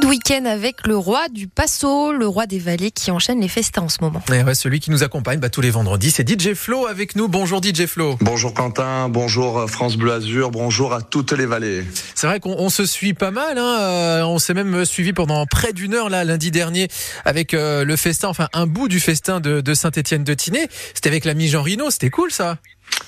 de week-end avec le roi du Passo, le roi des vallées qui enchaîne les festins en ce moment. Et ouais, celui qui nous accompagne tous les vendredis, c'est DJ Flo avec nous. Bonjour DJ Flo. Bonjour Quentin, bonjour France Bleu Azur, bonjour à toutes les vallées. C'est vrai qu'on se suit pas mal, on s'est même suivi pendant près d'une heure lundi dernier avec le festin, un bout du festin de Saint-Etienne-de-Tinée. C'était avec l'ami Jean Rino, c'était cool ça.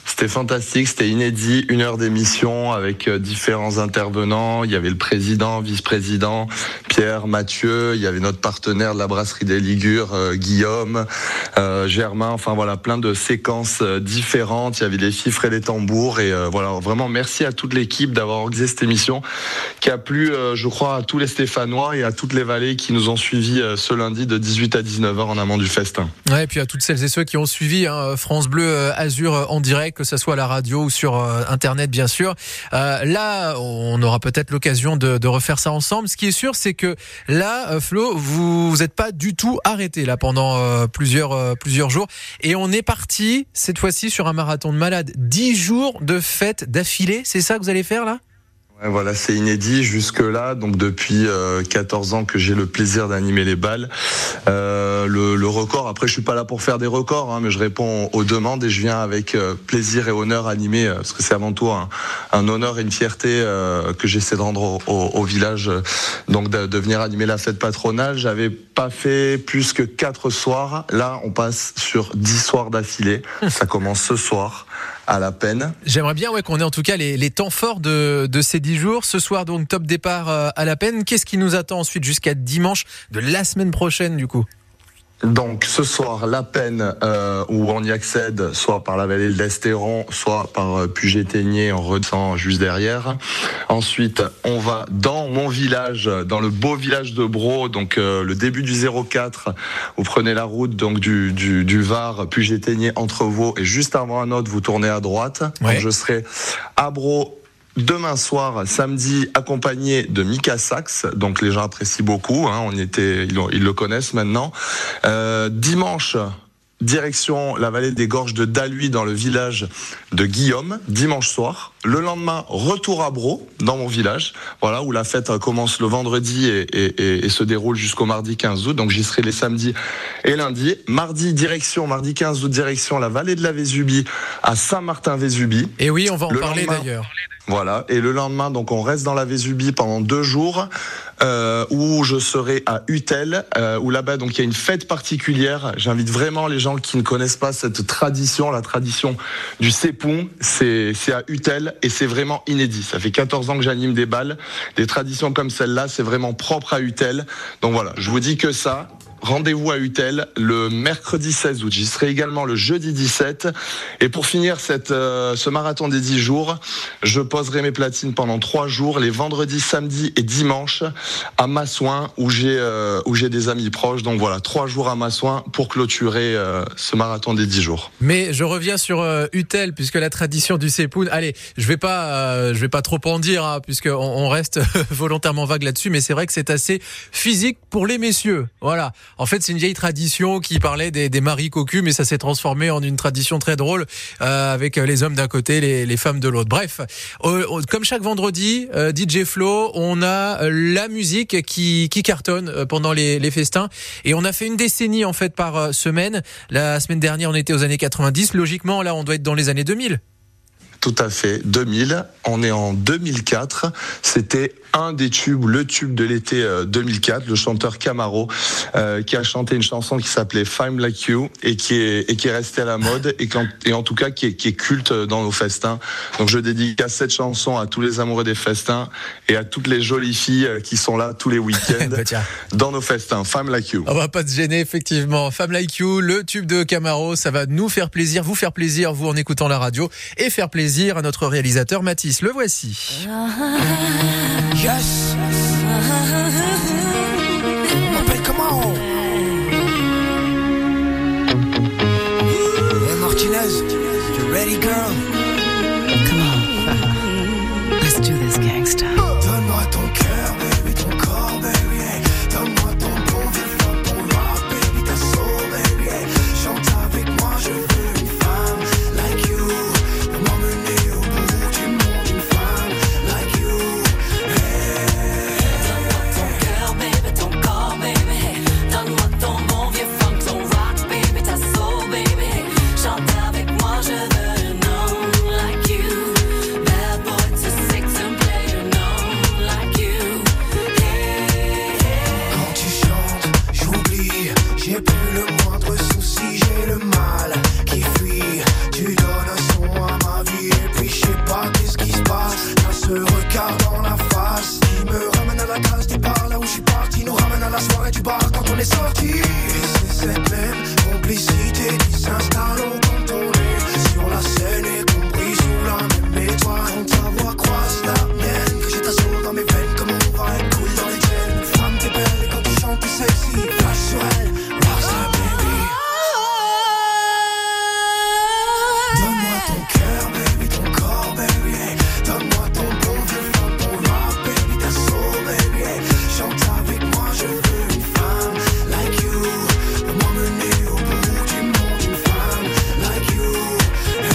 C'était fantastique, c'était inédit, une heure d'émission avec différents intervenants. Il y avait le président, vice-président, Pierre, Mathieu, il y avait notre partenaire de la Brasserie des Ligures, Guillaume, Germain, plein de séquences différentes. Il y avait les chiffres et les tambours et vraiment merci à toute l'équipe d'avoir organisé cette émission qui a plu, je crois, à tous les Stéphanois et à toutes les vallées qui nous ont suivis ce lundi de 18 à 19h en amont du festin. Ouais, et puis à toutes celles et ceux qui ont suivi France Bleu Azur en direct, que ce soit à la radio ou sur Internet, bien sûr. Là, on aura peut-être l'occasion de refaire ça ensemble. Ce qui est sûr, c'est que là, Flo, vous n'êtes pas du tout arrêté là, pendant plusieurs jours. Et on est parti, cette fois-ci, sur un marathon de malade. 10 jours de fête d'affilée, c'est ça que vous allez faire là ? Voilà, c'est inédit jusque-là, donc depuis 14 ans que j'ai le plaisir d'animer les balles. Le record, après je suis pas là pour faire des records, mais je réponds aux demandes et je viens avec plaisir et honneur animer, parce que c'est avant tout un honneur et une fierté que j'essaie de rendre au village, donc de venir animer la fête patronale. J'avais pas fait plus que 4 soirs, là on passe sur 10 soirs d'affilée, ça commence ce soir. À la peine. J'aimerais bien qu'on ait en tout cas les temps forts de ces 10 jours. Ce soir, donc, top départ à la peine. Qu'est-ce qui nous attend ensuite jusqu'à dimanche de la semaine prochaine, du coup ? Donc ce soir, la peine où on y accède soit par la vallée de l'Estéron, soit par Puget-Teigné, on redescend juste derrière. Ensuite, on va dans mon village, dans le beau village de Bro, donc le début du 04, vous prenez la route donc du Var, Puget-Teigné, Entrevaux, et juste avant un autre, vous tournez à droite. Ouais. Donc je serai à Bro demain soir, samedi, accompagné de Mika Saxe, donc les gens apprécient beaucoup, ils le connaissent maintenant. Dimanche, direction la vallée des gorges de Daluis dans le village de Guillaume, dimanche soir. Le lendemain, retour à Brau, dans mon village, voilà, où la fête commence le vendredi et se déroule jusqu'au mardi 15 août. Donc j'y serai les samedis et lundis. Mardi 15 août, direction la vallée de la Vésubie à Saint-Martin-Vésubie. Et oui, on va en parler d'ailleurs. Voilà, et le lendemain, donc on reste dans la Vésubie pendant 2 jours, où je serai à Utel, où là-bas, donc il y a une fête particulière. J'invite vraiment les gens qui ne connaissent pas cette tradition, la tradition du sépoune, c'est à Utel et c'est vraiment inédit. Ça fait 14 ans que j'anime des balles, des traditions comme celle-là, c'est vraiment propre à Utel. Donc voilà, je vous dis que ça. Rendez-vous à Utel le mercredi 16 août. J'y serai également le jeudi 17. Et pour finir ce marathon des 10 jours, je poserai mes platines pendant 3 jours, les vendredis, samedis et dimanches à Massouin, où j'ai des amis proches. Donc voilà, 3 jours à Massouin pour clôturer ce marathon des 10 jours. Mais je reviens sur Utel, puisque la tradition du sépoune, allez, je vais pas trop en dire, puisqu'on reste volontairement vague là-dessus, mais c'est vrai que c'est assez physique pour les messieurs. Voilà. En fait, c'est une vieille tradition qui parlait des maris cocus, mais ça s'est transformé en une tradition très drôle avec les hommes d'un côté, les femmes de l'autre. Bref, comme chaque vendredi, DJ Flo, on a la musique qui cartonne pendant les festins. Et on a fait une décennie en fait par semaine. La semaine dernière, on était aux années 90. Logiquement, là, on doit être dans les années 2000. Tout à fait, 2000, on est en 2004, c'était un des tubes, le tube de l'été 2004, le chanteur Camaro qui a chanté une chanson qui s'appelait Fime Like You et qui est restée à la mode et en tout cas qui est culte dans nos festins. Donc je dédicace cette chanson à tous les amoureux des festins et à toutes les jolies filles qui sont là tous les week-ends dans nos festins, Fime Like You. On va pas se gêner effectivement, Fime Like You, le tube de Camaro, ça va nous faire plaisir, vous faire plaisir, vous en écoutant la radio et faire plaisir à notre réalisateur Mathis, le voici. Yes. Comment hey Martinez, you ready girl? Come on, let's do this gangsta. Donne-moi ton cœur, baby, ton corps, baby. Hey. Donne-moi ton bon vivant, ton rap, baby, ta soul, baby. Hey. Chante avec moi, je veux une femme like you. M'emmener au bout du monde, une femme like you. Hey. soirée du bar quand on est sorti. Et c'est cette même complicité qui s'installe au